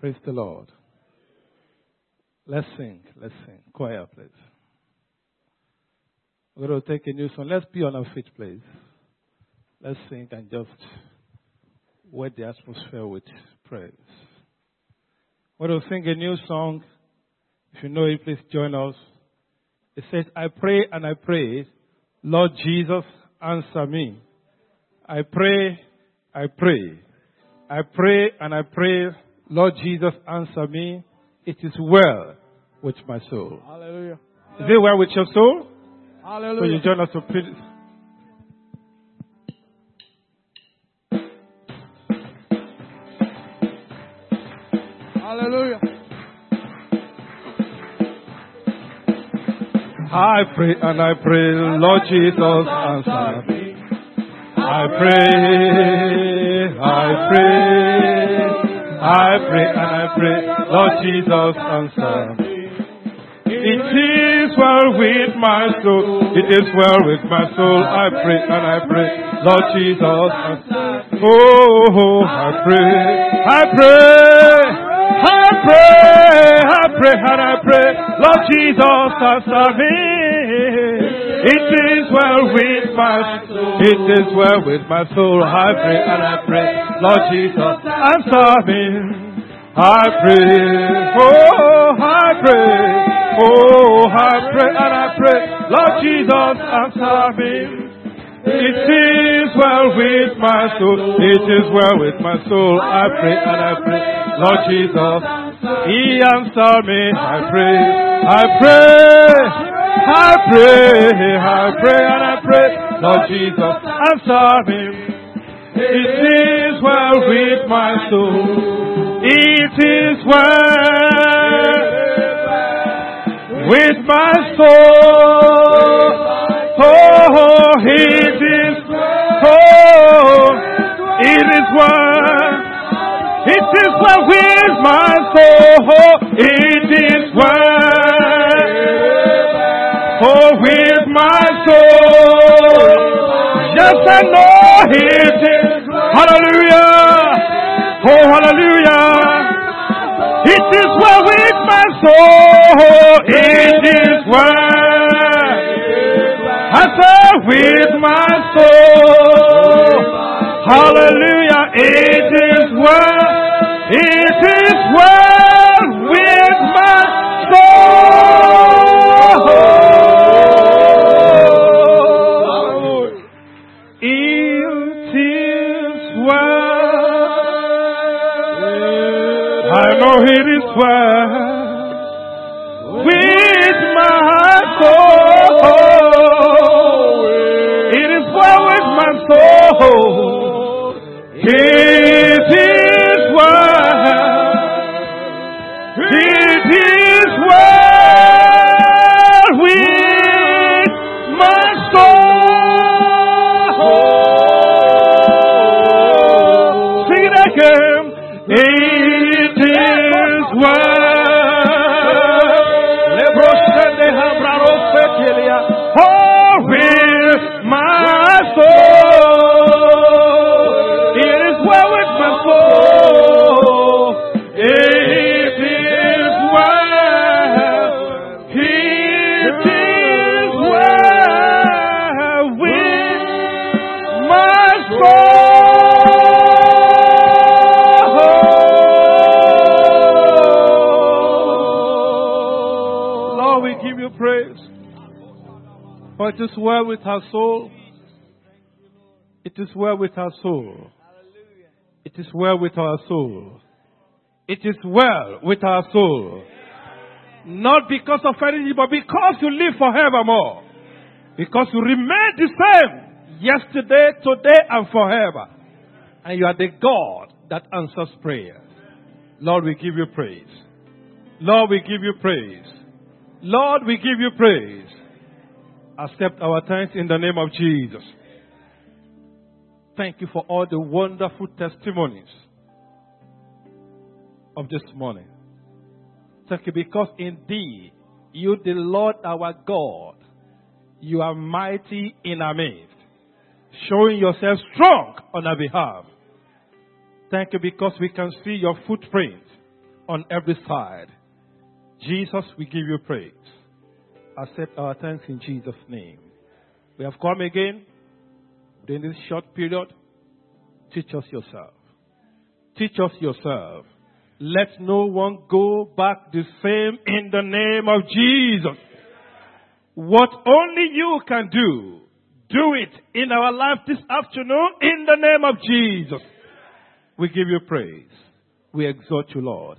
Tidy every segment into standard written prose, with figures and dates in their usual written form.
Praise the Lord. Let's sing. Choir, please. We're going to take a new song. Let's be on our feet, please. Let's sing and just wet the atmosphere with praise. We're going to sing a new song. If you know it, please join us. It says, I pray and I pray, Lord Jesus, answer me. I pray and I pray, Lord Jesus, answer me. It is well with my soul. Hallelujah. Is it well with your soul? Hallelujah. So you join us to pray. Hallelujah. I pray, Lord Jesus, answer me. I pray, Lord Jesus, answer me. It is well with my soul. It is well with my soul. I pray, Lord Jesus, answer me. Oh, I pray, Lord Jesus, answer me. It is well with my soul. It is well with my soul. I pray, Lord Jesus, answer me. I pray, Lord Jesus, answer me. It is well with my soul. It is well with my soul. I pray, Lord Jesus, He answered me. I pray, Lord Jesus, answer me. It is well with my soul. It is well with my soul. Oh, it is well with my soul. It is well, oh, with my soul. Yes, I know it is. Hallelujah, oh, hallelujah. It is well with my soul. It is well. I say with my soul, hallelujah, it is well with my soul, it is well, I know it is well with my soul. Oh, it is well with my soul. Sing it again. It is well, oh, with my soul. It is well with her soul. It is well with her soul. It is well with our soul. It is well with our soul. Not because of anything, but because you live forevermore. Because you remain the same yesterday, today, and forever. And you are the God that answers prayer. Lord, we give you praise. Lord, we give you praise. Lord, we give you praise. Accept our thanks in the name of Jesus. Thank you for all the wonderful testimonies of this morning. Thank you because indeed, you the Lord our God, you are mighty in our midst, showing yourself strong on our behalf. Thank you because we can see your footprint on every side. Jesus, we give you praise. Accept our thanks in Jesus' name. We have come again during this short period. Teach us yourself. Teach us yourself. Let no one go back the same in the name of Jesus. What only you can do, do it in our life this afternoon in the name of Jesus. We give you praise. We exalt you, Lord.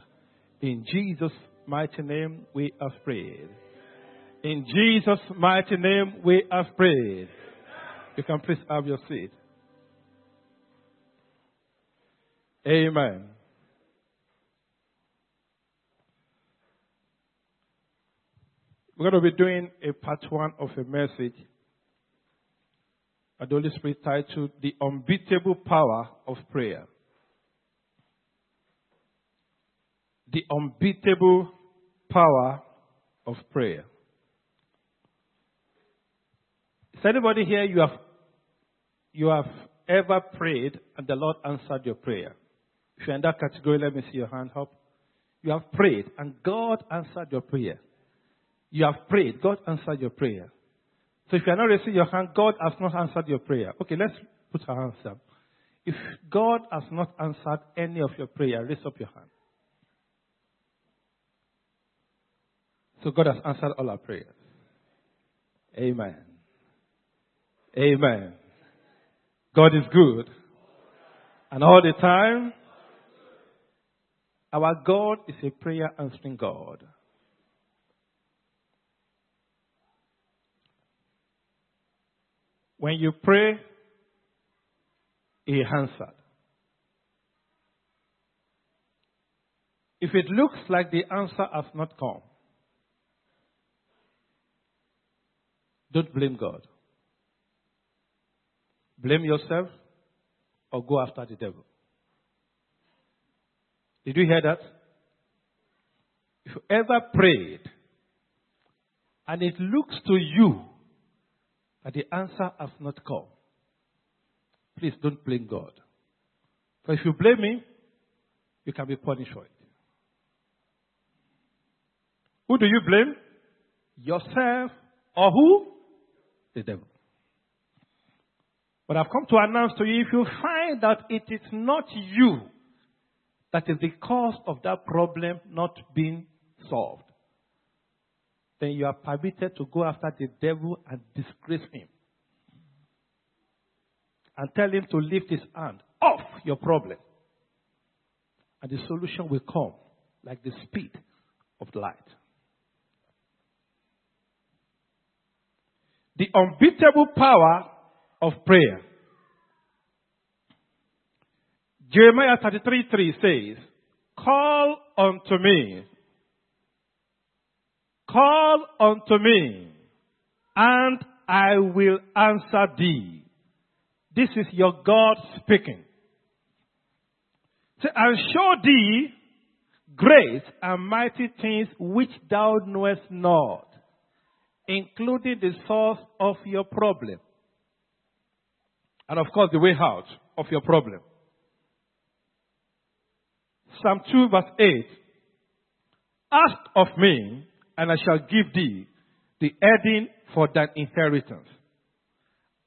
In Jesus' mighty name we have prayed. In Jesus' mighty name we have prayed. You can please have your seat. Amen. We're going to be doing a part one of a message that the Holy Spirit titled The Unbeatable Power of Prayer. The unbeatable power of prayer. Is anybody here you have ever prayed and the Lord answered your prayer? If you're in that category, let me see your hand up. You have prayed and God answered your prayer. You have prayed, God answered your prayer. So if you are not raising your hand, God has not answered your prayer. Okay, let's put our hands up. If God has not answered any of your prayer, raise up your hand. So God has answered all our prayers. Amen. Amen. God is good. And all the time, our God is a prayer answering God. When you pray, He answered. If it looks like the answer has not come, don't blame God. Blame yourself or go after the devil. Did you hear that? If you ever prayed and it looks to you that the answer has not come, please don't blame God. For if you blame Him, you can be punished for it. Who do you blame? Yourself or who? The devil. But I've come to announce to you, if you find that it is not you that is the cause of that problem not being solved, then you are permitted to go after the devil and disgrace him. And tell him to lift his hand off your problem. And the solution will come like the speed of light. The unbeatable power of prayer. Jeremiah 33:3 says, "Call unto me. Call unto me, and I will answer thee." This is your God speaking. "Say, and show thee great and mighty things which thou knowest not," including the source of your problem. And of course, the way out of your problem. Psalm 2 verse 8. "Ask of me, and I shall give thee the heading for thine inheritance.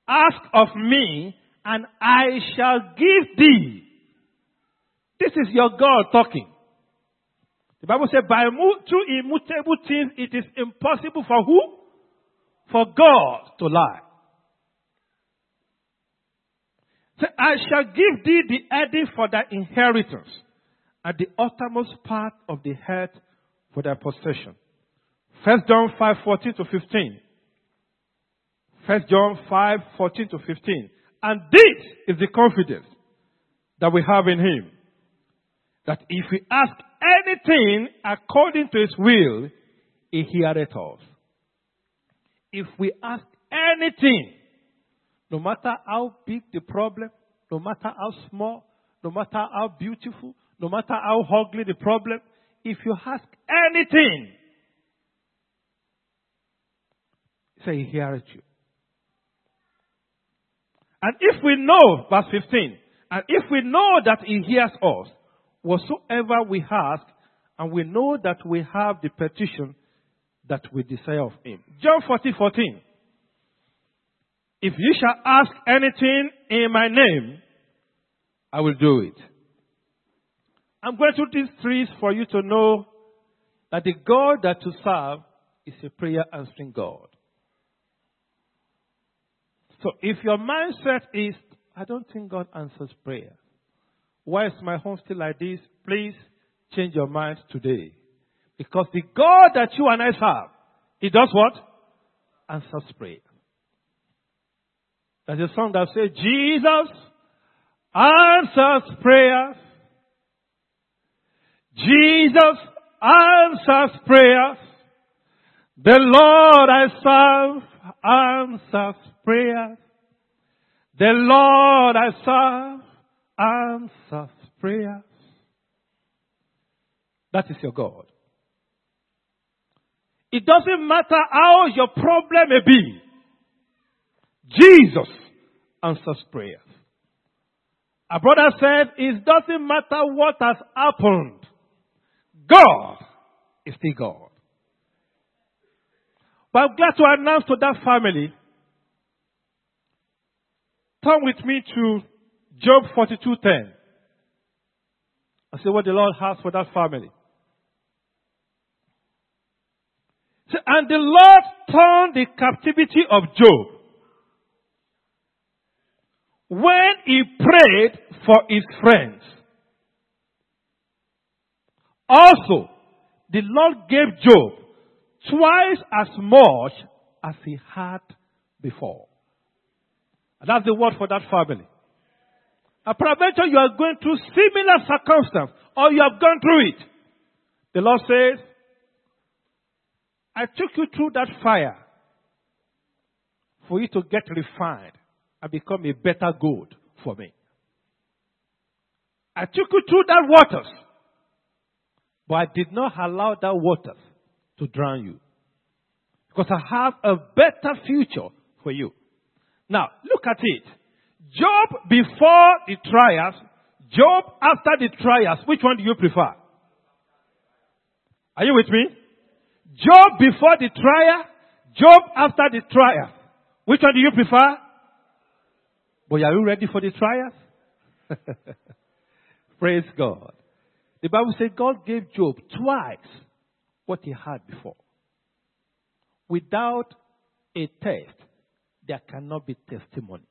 Ask of me, and I shall give thee." This is your God talking. The Bible says, by two immutable things, it is impossible for who? For God to lie. "So I shall give thee the heading for thy inheritance, and the uttermost part of the earth for thy possession." 1 John 5:14-15. 1 John 5:14-15. "And this is the confidence that we have in Him, that if we ask anything according to His will, He heareth us." If we ask anything, no matter how big the problem, no matter how small, no matter how beautiful, no matter how ugly the problem, if you ask anything, say, He heareth you. "And if we know," verse 15, "and if we know that He hears us, whatsoever we ask and we know that we have the petition that we desire of him. John 14:14. If you shall ask anything in my name, I will do it. I'm going to these three for you to know that the God that you serve is a prayer answering God. So if your mindset is, I don't think God answers prayer, why is my home still like this? Please change your mind today. Because the God that you and I serve, he does what? Answers prayer. There's a song that says, Jesus answers prayers. Jesus answers prayers. The Lord I serve answers prayers. The Lord I serve answers prayers. That is your God. It doesn't matter how your problem may be. Jesus answers prayers. Our brother said, it doesn't matter what has happened. God is still God. But I'm glad to announce to that family, turn with me to Job 42:10. I see what the Lord has for that family. And the Lord turned the captivity of Job when he prayed for his friends. Also, the Lord gave Job twice as much as he had before. And that's the word for that family. I pray you are going through similar circumstance or you have gone through it. The Lord says, I took you through that fire for you to get refined and become a better gold for me. I took you through that waters, but I did not allow that waters to drown you because I have a better future for you. Now, look at it. Job before the trials, Job after the trials, which one do you prefer? Are you with me? Job before the trial, Job after the trial. Which one do you prefer? Boy, are you ready for the trial? Praise God. The Bible says God gave Job twice what he had before. Without a test, there cannot be testimony.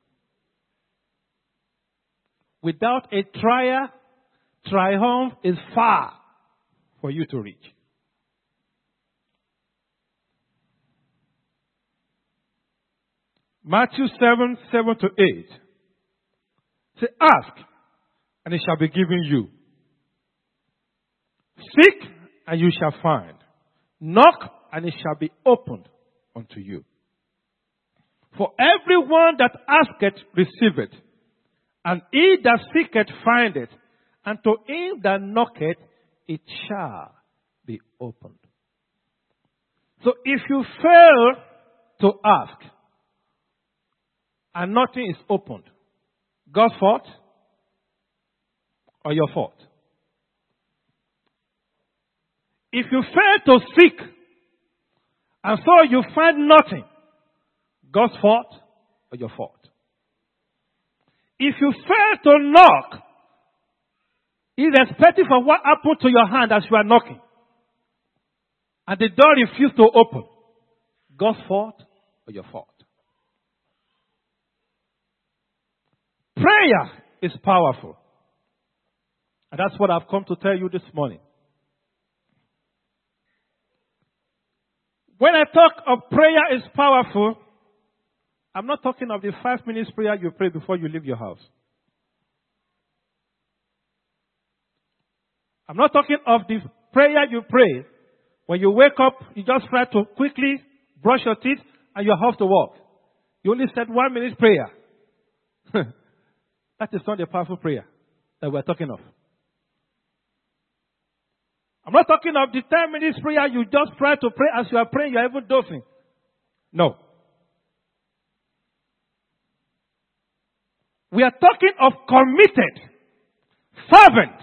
Without a trial, triumph is far for you to reach. Matthew 7:7-8. Say, ask, and it shall be given you. Seek, and you shall find. Knock, and it shall be opened unto you. For everyone that asketh, receiveth. And he that seeketh, findeth. And to him that knocketh, it shall be opened. So if you fail to ask, and nothing is opened, God's fault or your fault? If you fail to seek, and so you find nothing, God's fault or your fault? If you fail to knock, irrespective of what happened to your hand as you are knocking, and the door refused to open, God's fault or your fault? Prayer is powerful. And that's what I've come to tell you this morning. When I talk of prayer is powerful, I'm not talking of the 5 minutes prayer you pray before you leave your house. I'm not talking of the prayer you pray when you wake up, you just try to quickly brush your teeth and you're off to work. You only said 1 minute prayer. That is not the powerful prayer that we're talking of. I'm not talking of the 10 minutes prayer you just try to pray as you are praying, you're even dozing. No. We are talking of committed, fervent,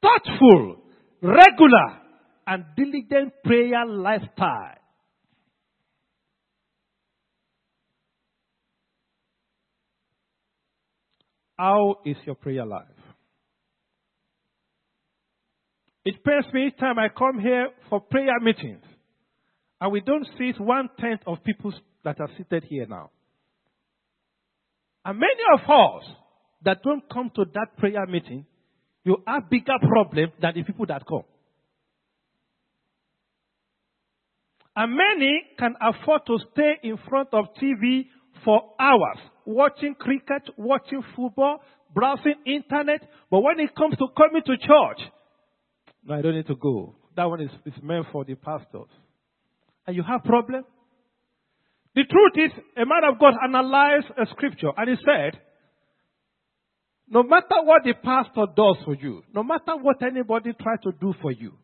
thoughtful, regular and diligent prayer lifestyle. How is your prayer life? It pains me each time I come here for prayer meetings, and we don't see 1/10 of people that are seated here now. And many of us that don't come to that prayer meeting, you have bigger problems than the people that come. And many can afford to stay in front of TV for hours, watching cricket, watching football, browsing internet. But when it comes to coming to church, no, I don't need to go. That one is meant for the pastors. And you have problem? The truth is, a man of God analyzed a scripture and he said, no matter what the pastor does for you, no matter what anybody tries to do for you,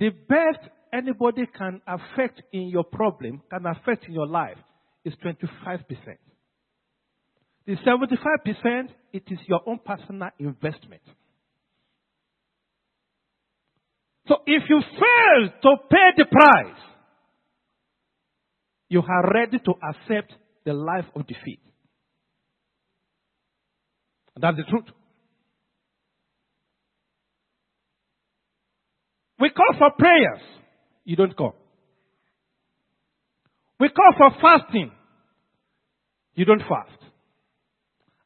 the best anybody can affect in your problem, can affect in your life, is 25%. The 75%, it is your own personal investment. So if you fail to pay the price, you are ready to accept the life of defeat. And that's the truth. We call for prayers. You don't come. We call for fasting. You don't fast.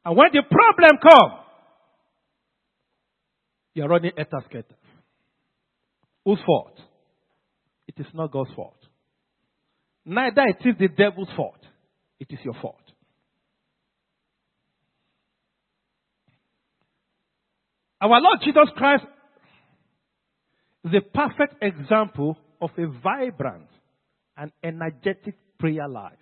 And when the problem comes, you're running helter-skelter. Whose fault? It is not God's fault. Neither it is the devil's fault. It is your fault. Our Lord Jesus Christ is a perfect example of a vibrant and energetic prayer life.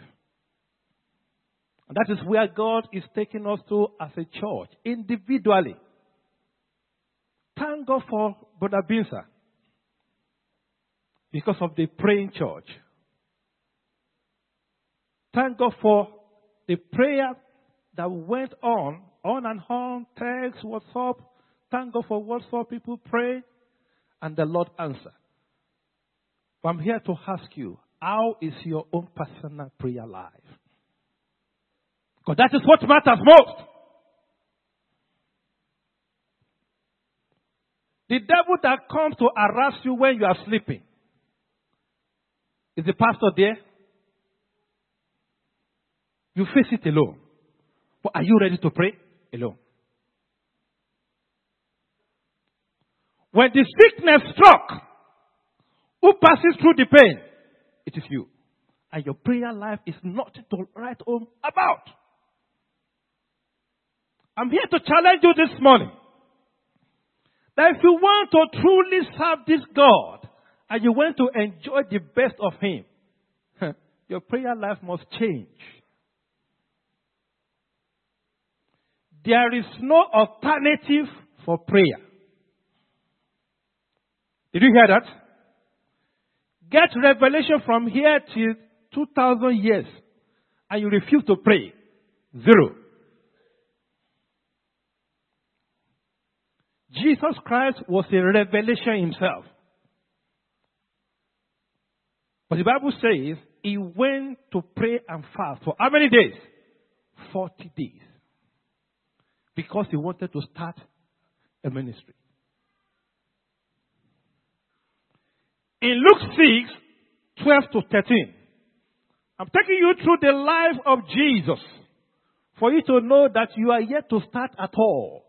And that is where God is taking us to as a church, individually. Thank God for Brother Binsa, because of the praying church. Thank God for the prayer that went on and on, text, WhatsApp. Thank God for WhatsApp. People pray, and the Lord answer. But I'm here to ask you, how is your own personal prayer life? Because that is what matters most. The devil that comes to harass you when you are sleeping. Is the pastor there? You face it alone. But are you ready to pray? Alone. When the sickness struck, who passes through the pain? It is you. And your prayer life is not to write home about. I'm here to challenge you this morning. That if you want to truly serve this God, and you want to enjoy the best of Him, your prayer life must change. There is no alternative for prayer. Did you hear that? Get revelation from here till 2,000 years and you refuse to pray. Zero. Jesus Christ was a revelation Himself. But the Bible says He went to pray and fast for how many days? 40 days. Because He wanted to start a ministry. In Luke 6, 12-13, I'm taking you through the life of Jesus for you to know that you are yet to start at all.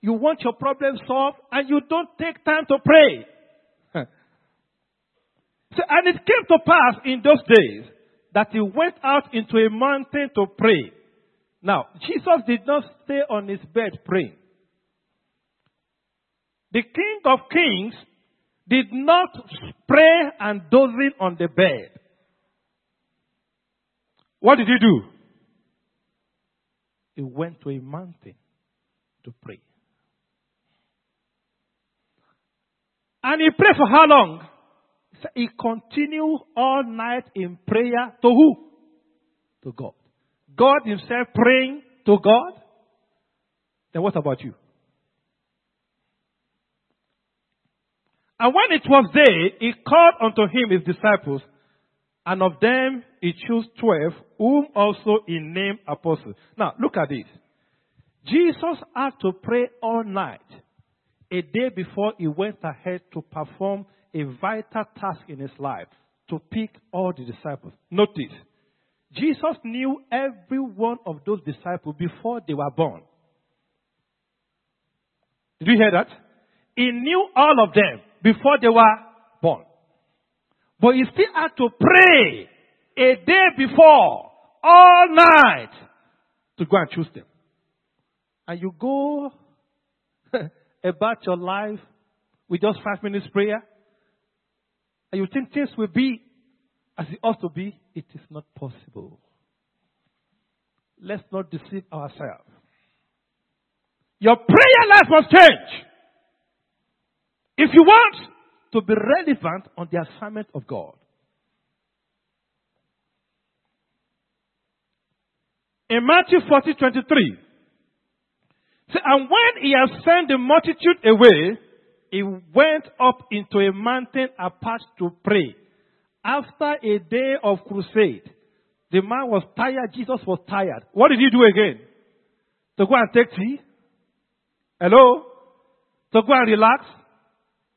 You want your problem solved and you don't take time to pray. So, and it came to pass in those days that He went out into a mountain to pray. Now, Jesus did not stay on His bed praying. The King of Kings did not pray and dozing on the bed. What did He do? He went to a mountain to pray. And He prayed for how long? He continued all night in prayer to who? To God. God Himself praying to God. Then what about you? And when it was day, he called unto him his disciples, and of them he chose 12, whom also he named apostles. Now, look at this. Jesus had to pray all night, a day before he went ahead to perform a vital task in his life, to pick all the disciples. Notice, Jesus knew every one of those disciples before they were born. Did you hear that? He knew all of them before they were born. But he still had to pray a day before, all night, to go and choose them. And you go about your life with just 5 minutes prayer, and you think things will be as it ought to be. It is not possible. Let's not deceive ourselves. Your prayer life must change if you want to be relevant on the assignment of God. In Matthew 40:23, and when he had sent the multitude away, he went up into a mountain apart to pray. After a day of crusade, the man was tired, Jesus was tired. What did he do again? To go and take tea? Hello? To go and relax?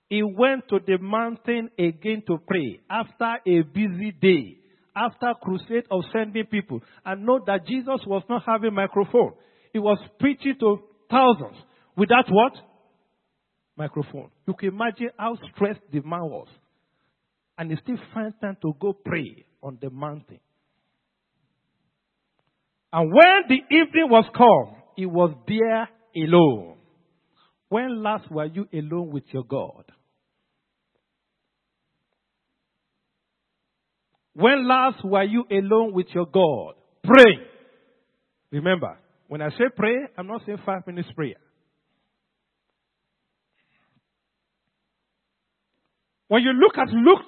He went to the mountain again to pray after a busy day, after crusade of sending people. And note that Jesus was not having microphone. He was preaching to thousands without what? Microphone. You can imagine how stressed the man was. And he still found time to go pray on the mountain. And when the evening was come, he was there alone. When last were you alone with your God? When last were you alone with your God? Pray. Remember, when I say pray, I'm not saying 5 minutes prayer. When you look at Luke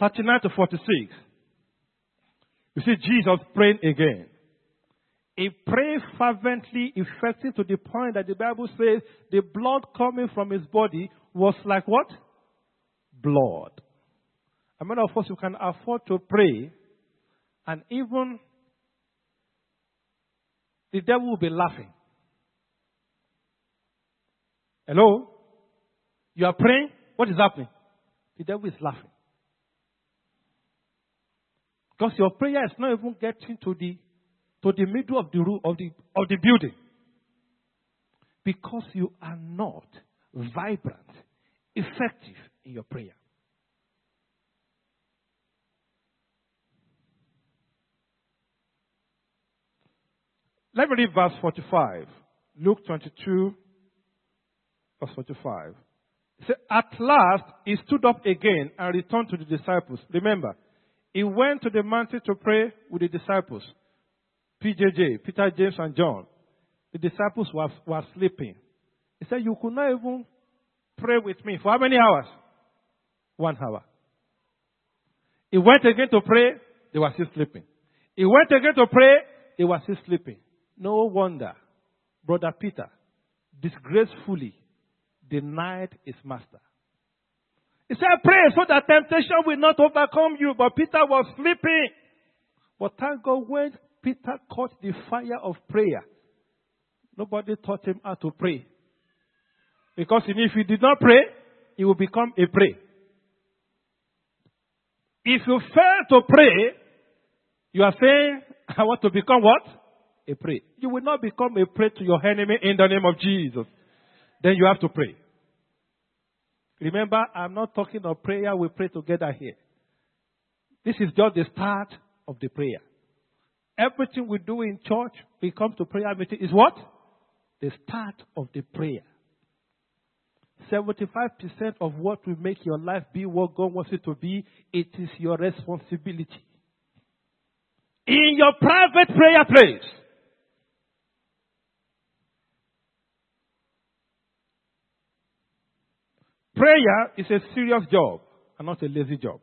22:39-46, you see Jesus praying again. He prayed fervently, effective to the point that the Bible says the blood coming from his body was like what? Blood. And many of us, you can afford to pray, and even the devil will be laughing. Hello? You are praying. What is happening? The devil is laughing. Because your prayer is not even getting to the middle of the room of the building. Because you are not vibrant, effective in your prayer. Let me read verse 45. Luke 22, verse 45. He said, at last he stood up again and returned to the disciples. Remember, he went to the mountain to pray with the disciples. PJJ, Peter, James, and John. The disciples were sleeping. He said, you could not even pray with me. For how many hours? 1 hour. He went again to pray. They were still sleeping. He went again to pray. They were still sleeping. No wonder Brother Peter disgracefully denied his master. He said, pray so that temptation will not overcome you. But Peter was sleeping. But thank God, when Peter caught the fire of prayer, nobody taught him how to pray. Because if he did not pray, he would become a prey. If you fail to pray, you are saying, I want to become what? A prey. You will not become a prey to your enemy in the name of Jesus. Then you have to pray. Remember, I'm not talking of prayer. We pray together here. This is just the start of the prayer. Everything we do in church, we come to prayer meeting, is what? The start of the prayer. 75% of what will make your life be what God wants it to be, it is your responsibility. In your private prayer place. Prayer is a serious job and not a lazy job.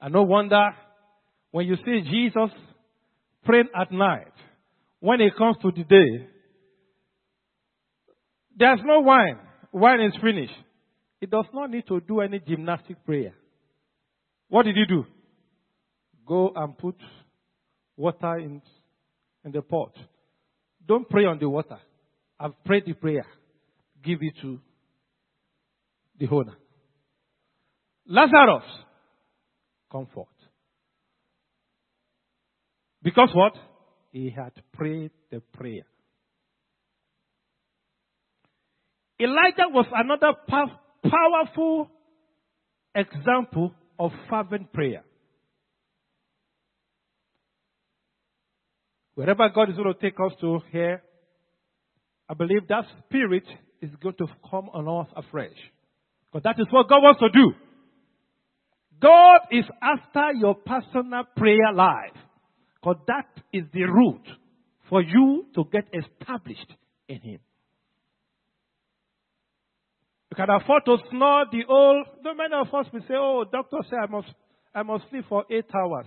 And no wonder when you see Jesus praying at night, when it comes to the day, There's no wine. Wine is finished. It does not need to do any gymnastic prayer. What did you do? Go and put water in the pot. Don't pray on the water. I've prayed the prayer. Give it to the owner. Lazarus, come forth. Because what? He had prayed the prayer. Elijah was another powerful example of fervent prayer. Wherever God is going to take us to here, I believe that spirit is going to come on us afresh. Because that is what God wants to do. God is after your personal prayer life. Because that is the route for you to get established in Him. You can afford to snore the old. Though many of us will say, oh, doctor said I must sleep for 8 hours.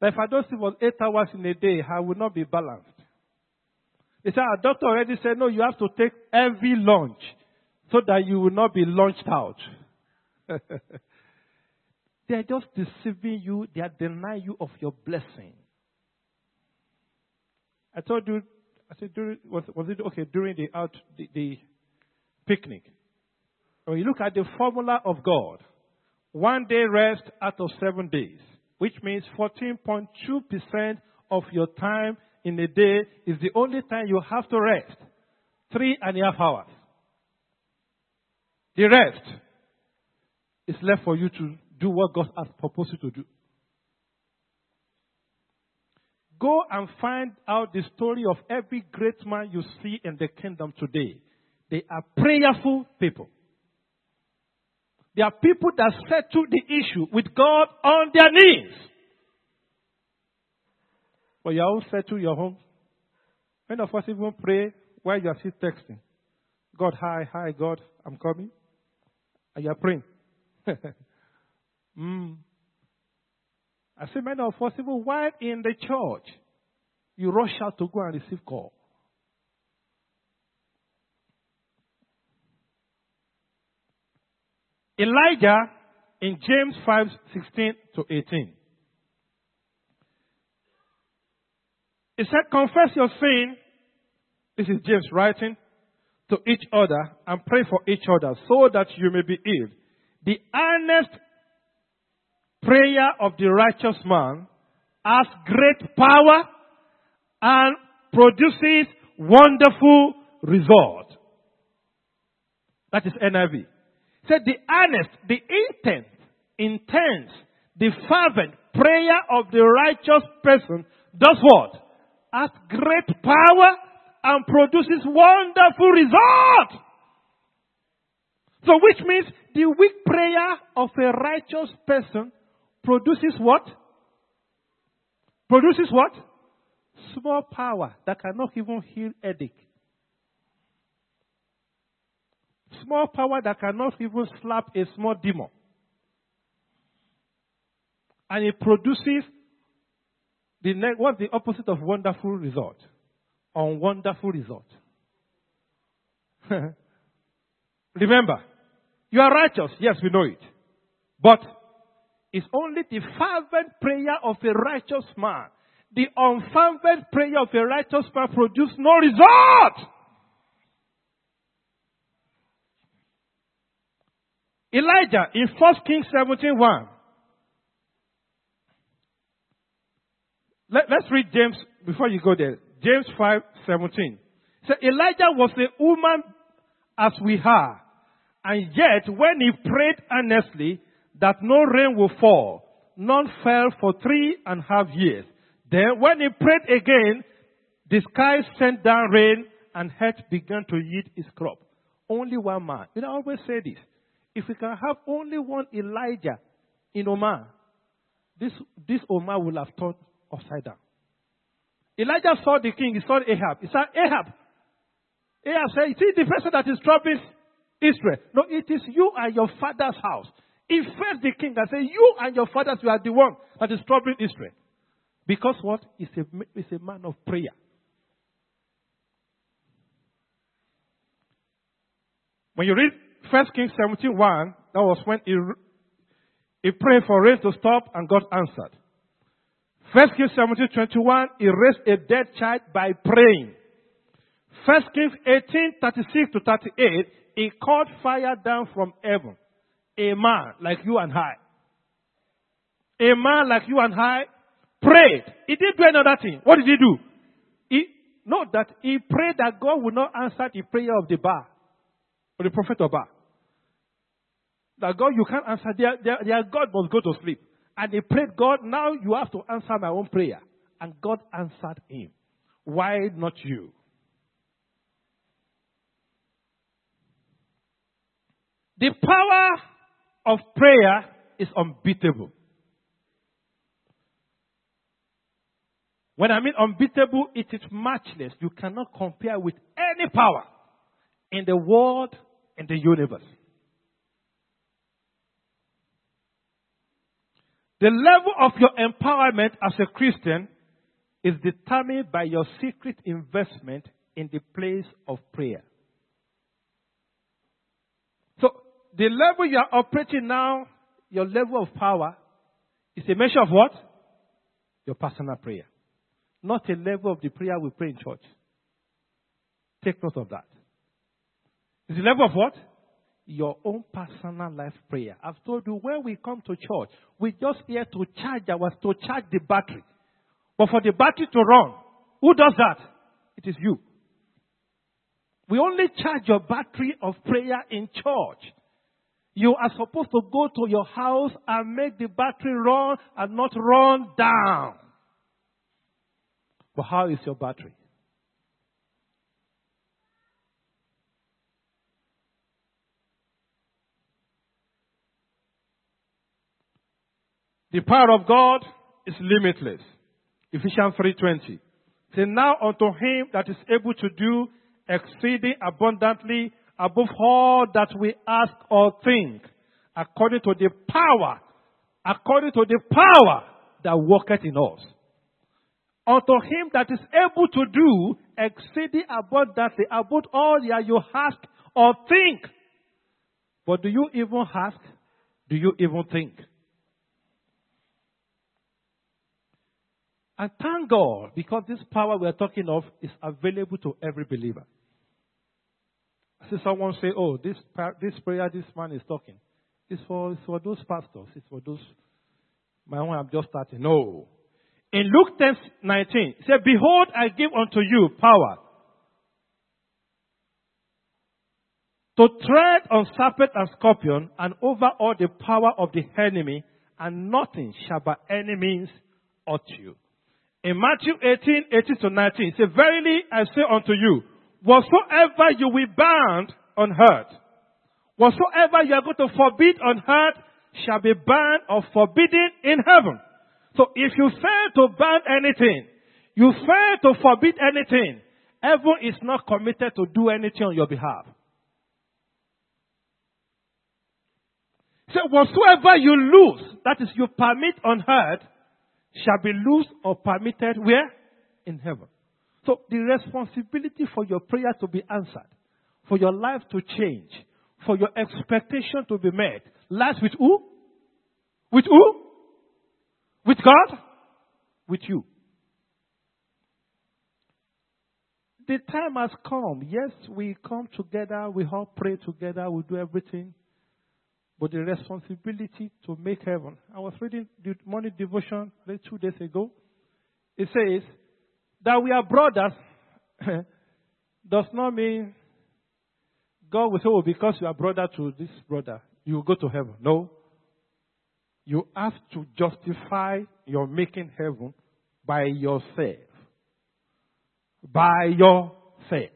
But if I don't sleep for 8 hours in a day, I will not be balanced. They said, our doctor already said, no, you have to take every lunch so that you will not be launched out. They are just deceiving you. They are denying you of your blessing. I told you, I said, during the picnic. When you look at the formula of God, 1 day rest out of 7 days, which means 14.2% of your time in a day is the only time you have to rest. 3.5 hours. The rest is left for you to do what God has proposed you to do. Go and find out the story of every great man you see in the kingdom today. They are prayerful people. They are people that settle the issue with God on their knees. But you all settle your home. Many of us even pray while you are still texting. God, hi, God, I'm coming. And you are praying. I see many of us, even while in the church, you rush out to go and receive call. Elijah in James 5:16-18. He said, confess your sin, this is James writing, to each other and pray for each other so that you may be healed. The earnest prayer of the righteous man has great power and produces wonderful results. That is NIV. Said the earnest, the intense, the fervent prayer of the righteous person does what? Has great power and produces wonderful results. So which means the weak prayer of a righteous person produces what? Produces what? Small power that cannot even heal headache. Small power that cannot even slap a small demon. And it produces what's the opposite of wonderful result? Unwonderful result. Remember, you are righteous. Yes, we know it. But it's only the fervent prayer of a righteous man. The unfervent prayer of a righteous man produces no result. Elijah in 1 Kings 17:1. Let's read James before you go there. James 5:17. So Elijah was a woman as we are, and yet when he prayed earnestly that no rain will fall, none fell for 3.5 years. Then when he prayed again, the sky sent down rain and earth began to yield its crop. Only one man. You know, I always say this. If we can have only one Elijah in Oman, this Oman will have turned upside down. Elijah saw the king. He saw Ahab. He said, Ahab said, it is the person that is troubling Israel. No, it is you and your father's house. He faced the king and said, you and your fathers, you are the one that is troubling Israel. Because what? He's a man of prayer. When you read 1 Kings 17:1, that was when he prayed for rain to stop and God answered. 1 Kings 17:21, he raised a dead child by praying. 1 Kings 18:36-38, he called fire down from heaven. A man like you and I. A man like you and I prayed. He didn't do another thing. What did he do? He prayed that God would not answer the prayer of the Baal, or the prophet of Baal. That God, you can't answer. Their God must go to sleep. And he prayed, God, now you have to answer my own prayer. And God answered him. Why not you? The power of prayer is unbeatable. When I mean unbeatable, it is matchless. You cannot compare with any power in the world and the universe. The level of your empowerment as a Christian is determined by your secret investment in the place of prayer. So, the level you are operating now, your level of power, is a measure of what? Your personal prayer. Not a level of the prayer we pray in church. Take note of that. It's the level of what? Your own personal life prayer. I've told you, when we come to church, we just here to charge the battery. But for the battery to run, who does that? It is you. We only charge your battery of prayer in church. You are supposed to go to your house and make the battery run and not run down. But how is your battery? The power of God is limitless. Ephesians 3:20. Say, now unto him that is able to do exceeding abundantly above all that we ask or think, according to the power that worketh in us. Unto him that is able to do exceeding abundantly above all that you ask or think. But do you even ask? Do you even think? And thank God, because this power we are talking of is available to every believer. I see someone say, oh, this prayer this man is talking, it's for those pastors, it's for those, my own I'm just starting. No. In Luke 10:19, it says, behold, I give unto you power to tread on serpent and scorpion and over all the power of the enemy, and nothing shall by any means hurt you. In Matthew 18:18-19, it says, verily I say unto you, whatsoever you will bind on earth, whatsoever you are going to forbid on earth, shall be bound or forbidden in heaven. So if you fail to bind anything, you fail to forbid anything, heaven is not committed to do anything on your behalf. So whatsoever you loose, that is you permit on earth, shall be loose or permitted where? In heaven. So the responsibility for your prayer to be answered, for your life to change, for your expectation to be met, lies with who? With who? With God? With you. The time has come. Yes, we come together, we all pray together, we do everything. But the responsibility to make heaven. I was reading the morning devotion 2 days ago. It says that we are brothers does not mean God will say, oh, because you are brother to this brother, you will go to heaven. No. You have to justify your making heaven by yourself. By yourself.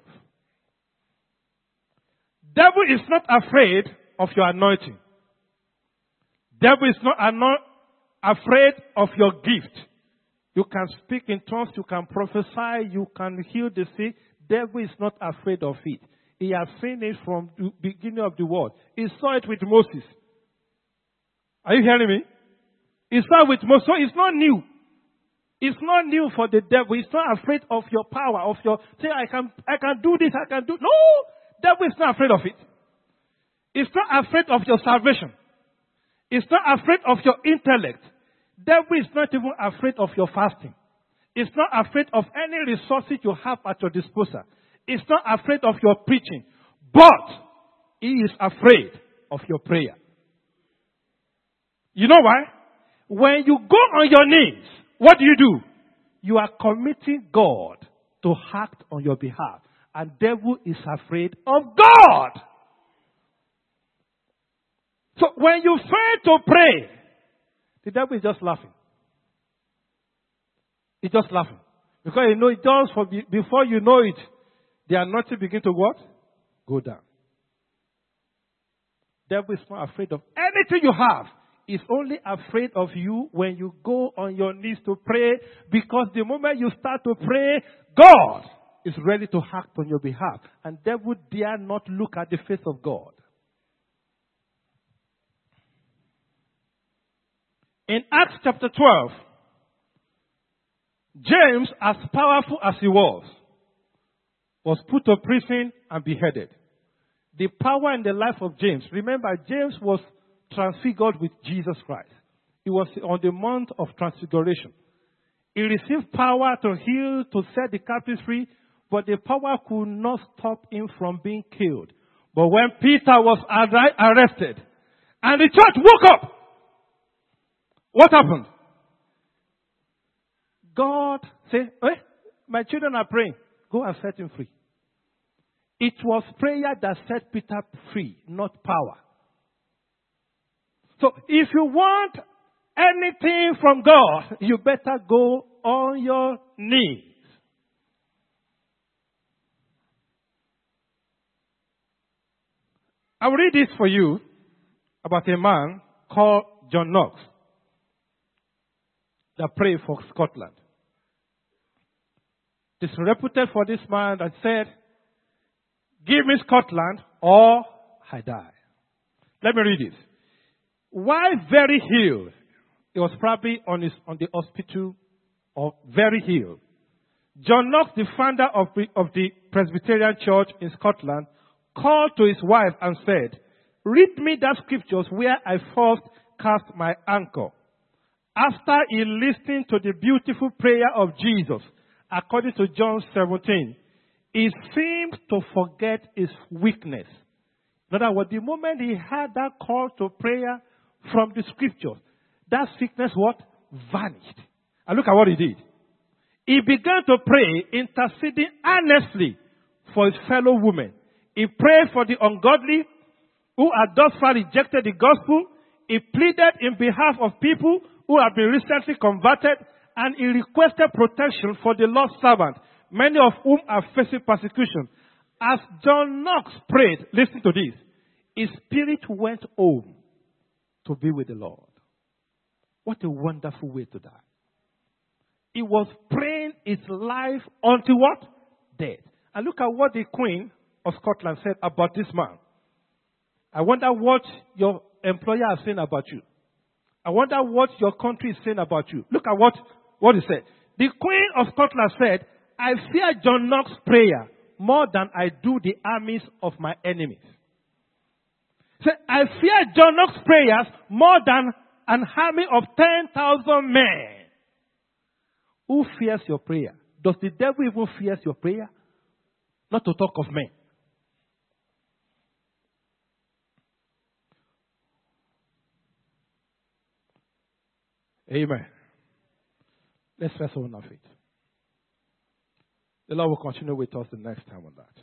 Devil is not afraid of your anointing. Devil is not afraid of your gift. You can speak in tongues, you can prophesy, you can heal the sick. Devil is not afraid of it. He has seen it from the beginning of the world. He saw it with Moses. Are you hearing me? He saw it with Moses. So it's not new. It's not new for the devil. He's not afraid of your power, of your say I can do this, I can do. No, devil is not afraid of it. It's not afraid of your salvation. It's not afraid of your intellect. Devil is not even afraid of your fasting. It's not afraid of any resources you have at your disposal. It's not afraid of your preaching. But he is afraid of your prayer. You know why? When you go on your knees, what do? You are committing God to act on your behalf. And devil is afraid of God. So when you fail to pray, the devil is just laughing. He's just laughing. Because you know it does, before you know it, the anointing begin to what? Go down. Devil is not afraid of anything you have. He's only afraid of you when you go on your knees to pray. Because the moment you start to pray, God is ready to act on your behalf. And devil dare not look at the face of God. In Acts chapter 12, James, as powerful as he was put to prison and beheaded. The power in the life of James. Remember, James was transfigured with Jesus Christ. It was on the Mount of Transfiguration. He received power to heal, to set the captives free, but the power could not stop him from being killed. But when Peter was arrested and the church woke up, what happened? God said, hey, my children are praying. Go and set him free. It was prayer that set Peter free, not power. So if you want anything from God, you better go on your knees. I will read this for you about a man called John Knox that prayed for Scotland. This reputed for this man that said, give me Scotland or I die. Let me read it. While very ill, he was probably on the hospital or very ill, John Knox, the founder of the Presbyterian Church in Scotland, called to his wife and said, read me that scriptures where I first cast my anchor. After he listened to the beautiful prayer of Jesus, according to John 17, he seemed to forget his weakness. In other words, the moment he had that call to prayer from the scriptures, that sickness what? Vanished. And look at what he did. He began to pray, interceding earnestly for his fellow women. He prayed for the ungodly who had thus far rejected the gospel. He pleaded in behalf of people who have been recently converted, and he requested protection for the lost servant, many of whom are facing persecution. As John Knox prayed, listen to this, his spirit went home to be with the Lord. What a wonderful way to die. He was praying his life unto what? Death. And look at what the Queen of Scotland said about this man. I wonder what your employer has said about you. I wonder what your country is saying about you. Look at what he said. The Queen of Scotland said, I fear John Knox's prayer more than I do the armies of my enemies. Said, I fear John Knox's prayers more than an army of 10,000 men. Who fears your prayer? Does the devil even fears your prayer? Not to talk of men. Amen. Let's rest on our feet. The Lord will continue with us the next time on that.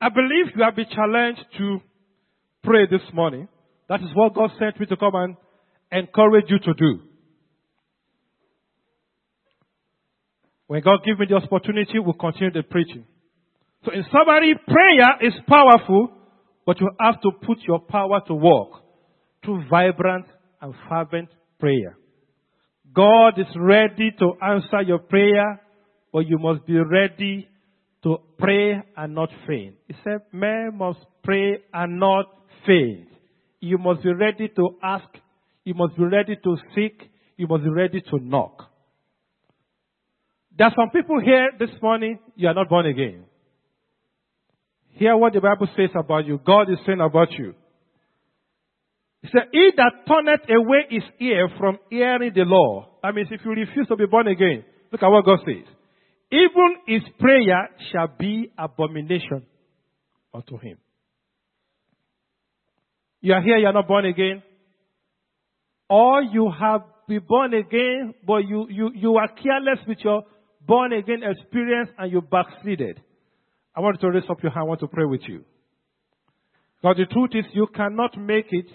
I believe you have been challenged to pray this morning. That is what God sent me to come and encourage you to do. When God gives me the opportunity, we'll continue the preaching. So in summary, prayer is powerful. But you have to put your power to work through vibrant and fervent prayer. God is ready to answer your prayer, but you must be ready to pray and not faint. He said, men must pray and not faint. You must be ready to ask. You must be ready to seek. You must be ready to knock. There are some people here this morning, you are not born again. Hear what the Bible says about you. God is saying about you. He said, he that turneth away his ear from hearing the law. That means if you refuse to be born again, look at what God says. Even his prayer shall be abomination unto him. You are here, you are not born again. Or you have been born again, but you are careless with your born again experience and you backslided. I want you to raise up your hand. I want to pray with you. Because the truth is, you cannot make it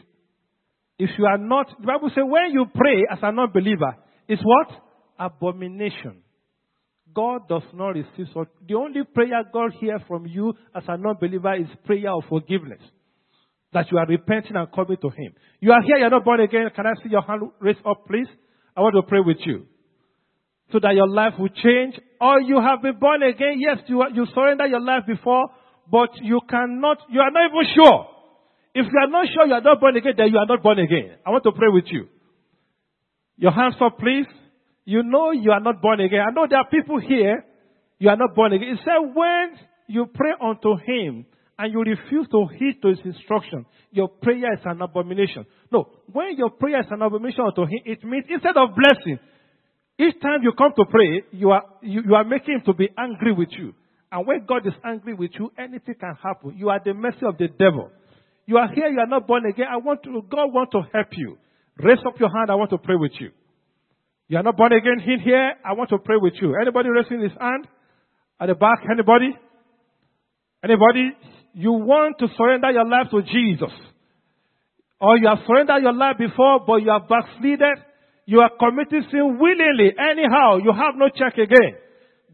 if you are not. The Bible says, when you pray as a non-believer, it's what? Abomination. God does not receive. So the only prayer God hears from you as a non-believer is prayer of forgiveness. That you are repenting and coming to him. You are here, you are not born again. Can I see your hand raised up, please? I want to pray with you. So that your life will change. Or you have been born again. Yes, you surrender your life before. But you are not even sure. If you are not sure you are not born again, then you are not born again. I want to pray with you. Your hands up, please. You know you are not born again. I know there are people here, you are not born again. It said when you pray unto him and you refuse to heed to his instruction, your prayer is an abomination. No, when your prayer is an abomination unto him, it means instead of blessing, each time you come to pray, you are making him to be angry with you. And when God is angry with you, anything can happen. You are the mercy of the devil. You are here, you are not born again. God wants to help you. Raise up your hand, I want to pray with you. You are not born again in here, I want to pray with you. Anybody raising his hand? At the back, anybody? Anybody? You want to surrender your life to Jesus. Or you have surrendered your life before, but you have backslided. You are committing sin willingly. Anyhow, you have no check again.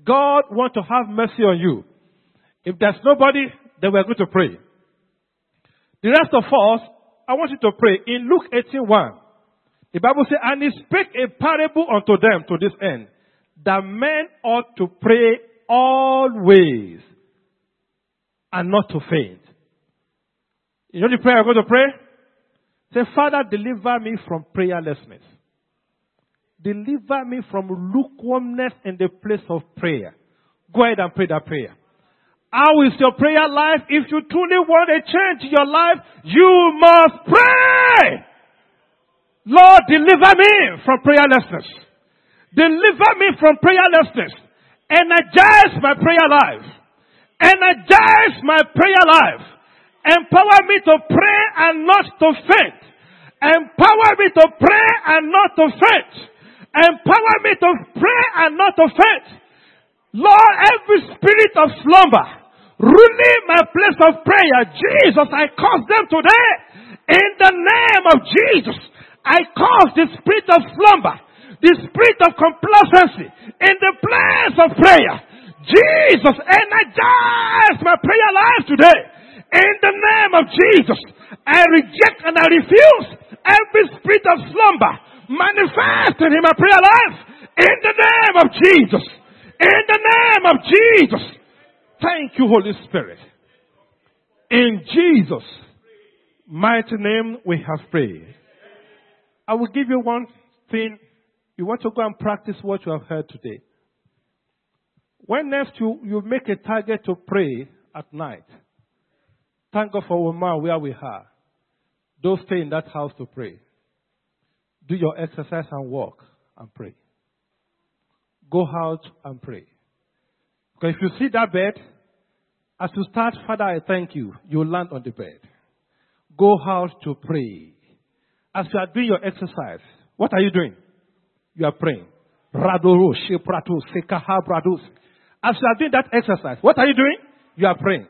God wants to have mercy on you. If there's nobody, then we're going to pray. The rest of us, I want you to pray. In Luke 18:1, the Bible says, and he spake a parable unto them to this end, that men ought to pray always and not to faint. You know the prayer I'm going to pray? Say, Father, deliver me from prayerlessness. Deliver me from lukewarmness in the place of prayer. Go ahead and pray that prayer. How is your prayer life? If you truly want a change in your life, you must pray. Lord, deliver me from prayerlessness. Deliver me from prayerlessness. Energize my prayer life. Energize my prayer life. Empower me to pray and not to faint. Empower me to pray and not to faint. Empower me to pray and not to faint. Lord, every spirit of slumber, ruling my place of prayer, Jesus, I curse them today. In the name of Jesus, I curse the spirit of slumber, the spirit of complacency in the place of prayer. Jesus, energize my prayer life today. In the name of Jesus, I reject and I refuse every spirit of slumber manifested in my prayer life. In the name of Jesus. In the name of Jesus. Thank you, Holy Spirit. In Jesus' mighty name we have prayed. I will give you one thing. You want to go and practice what you have heard today. When next you make a target to pray at night, thank God for Oman where we are. Don't stay in that house to pray. Do your exercise and walk and pray. Go out and pray. Because if you see that bed, as you start, Father, I thank you, you land on the bed. Go out to pray. As you are doing your exercise, what are you doing? You are praying. Radoro shepratu sekahabradus. As you are doing that exercise, what are you doing? You are praying.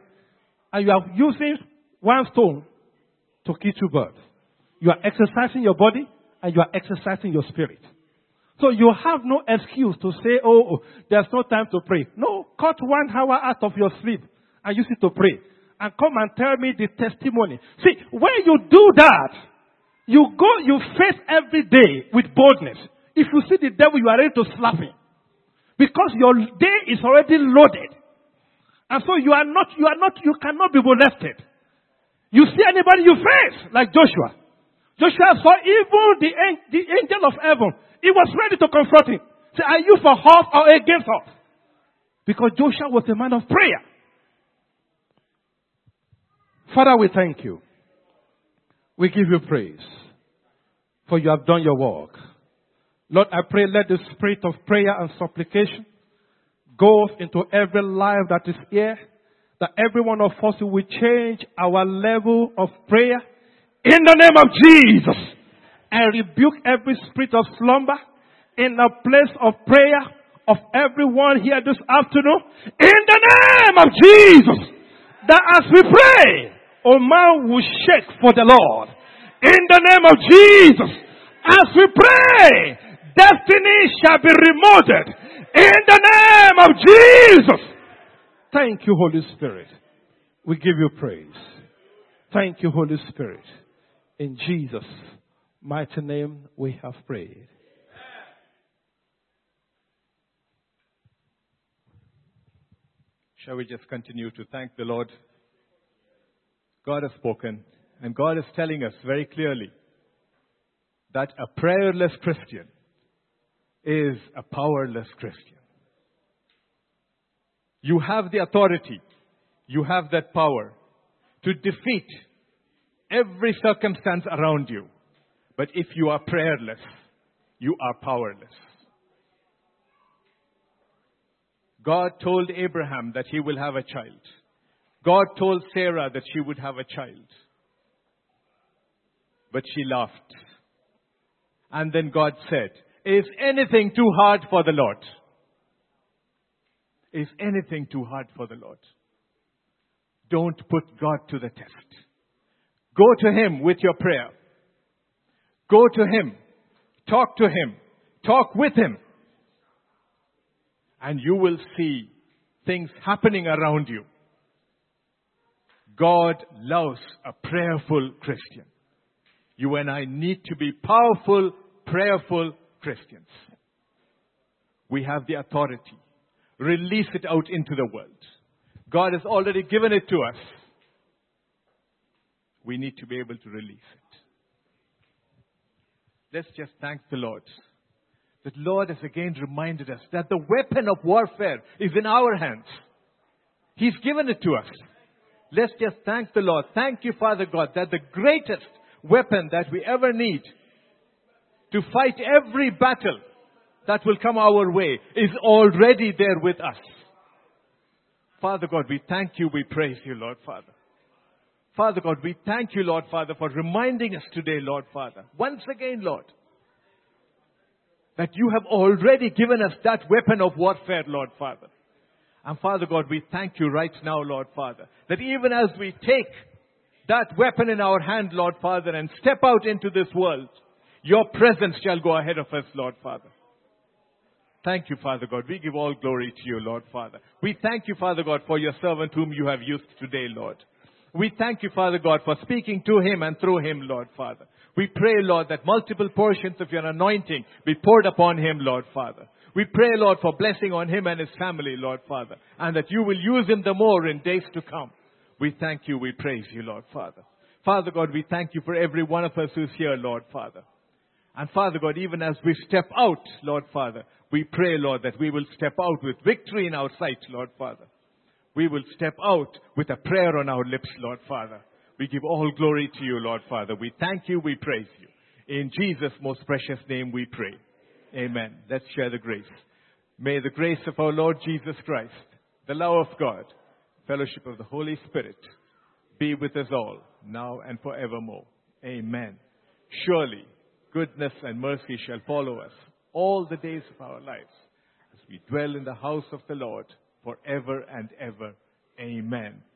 And you are using one stone to kill two birds. You are exercising your body. And you are exercising your spirit. So you have no excuse to say, oh, there's no time to pray. No, cut 1 hour out of your sleep and use it to pray. And come and tell me the testimony. See, when you do that, you face every day with boldness. If you see the devil, you are ready to slap him. Because your day is already loaded. And so you cannot be molested. You see anybody you face, like Joshua. Joshua saw even the angel of heaven. He was ready to confront him. Say, are you for us or against us? Because Joshua was a man of prayer. Father, we thank you. We give you praise, for you have done your work. Lord, I pray, let the spirit of prayer and supplication go into every life that is here, that every one of us will change our level of prayer. In the name of Jesus, I rebuke every spirit of slumber in the place of prayer of everyone here this afternoon. In the name of Jesus, that as we pray, O man will shake for the Lord. In the name of Jesus, as we pray, destiny shall be remolded. In the name of Jesus. Thank you, Holy Spirit. We give you praise. Thank you, Holy Spirit. In Jesus' mighty name we have prayed. Shall we just continue to thank the Lord? God has spoken, and God is telling us very clearly that a prayerless Christian is a powerless Christian. You have the authority, you have that power to defeat every circumstance around you. But if you are prayerless, you are powerless. God told Abraham that he will have a child. God told Sarah that she would have a child. But she laughed. And then God said, is anything too hard for the Lord? Is anything too hard for the Lord? Don't put God to the test. Go to Him with your prayer. Go to Him. Talk to Him. Talk with Him. And you will see things happening around you. God loves a prayerful Christian. You and I need to be powerful, prayerful Christians. We have the authority. Release it out into the world. God has already given it to us. We need to be able to release it. Let's just thank the Lord. The Lord has again reminded us that the weapon of warfare is in our hands. He's given it to us. Let's just thank the Lord. Thank you, Father God, that the greatest weapon that we ever need to fight every battle that will come our way is already there with us. Father God, we thank you. We praise you, Lord Father. Father God, we thank you, Lord Father, for reminding us today, Lord Father, once again, Lord, that you have already given us that weapon of warfare, Lord Father. And Father God, we thank you right now, Lord Father, that even as we take that weapon in our hand, Lord Father, and step out into this world, your presence shall go ahead of us, Lord Father. Thank you, Father God. We give all glory to you, Lord Father. We thank you, Father God, for your servant whom you have used today, Lord. We thank you, Father God, for speaking to him and through him, Lord Father. We pray, Lord, that multiple portions of your anointing be poured upon him, Lord Father. We pray, Lord, for blessing on him and his family, Lord Father, and that you will use him the more in days to come. We thank you. We praise you, Lord Father. Father God, we thank you for every one of us who's here, Lord Father. And Father God, even as we step out, Lord Father, we pray, Lord, that we will step out with victory in our sight, Lord Father. We will step out with a prayer on our lips, Lord Father. We give all glory to you, Lord Father. We thank you. We praise you. In Jesus' most precious name we pray. Amen. Let's share the grace. May the grace of our Lord Jesus Christ, the love of God, fellowship of the Holy Spirit, be with us all, now and forevermore. Amen. Surely, goodness and mercy shall follow us all the days of our lives, as we dwell in the house of the Lord forever and ever. Amen.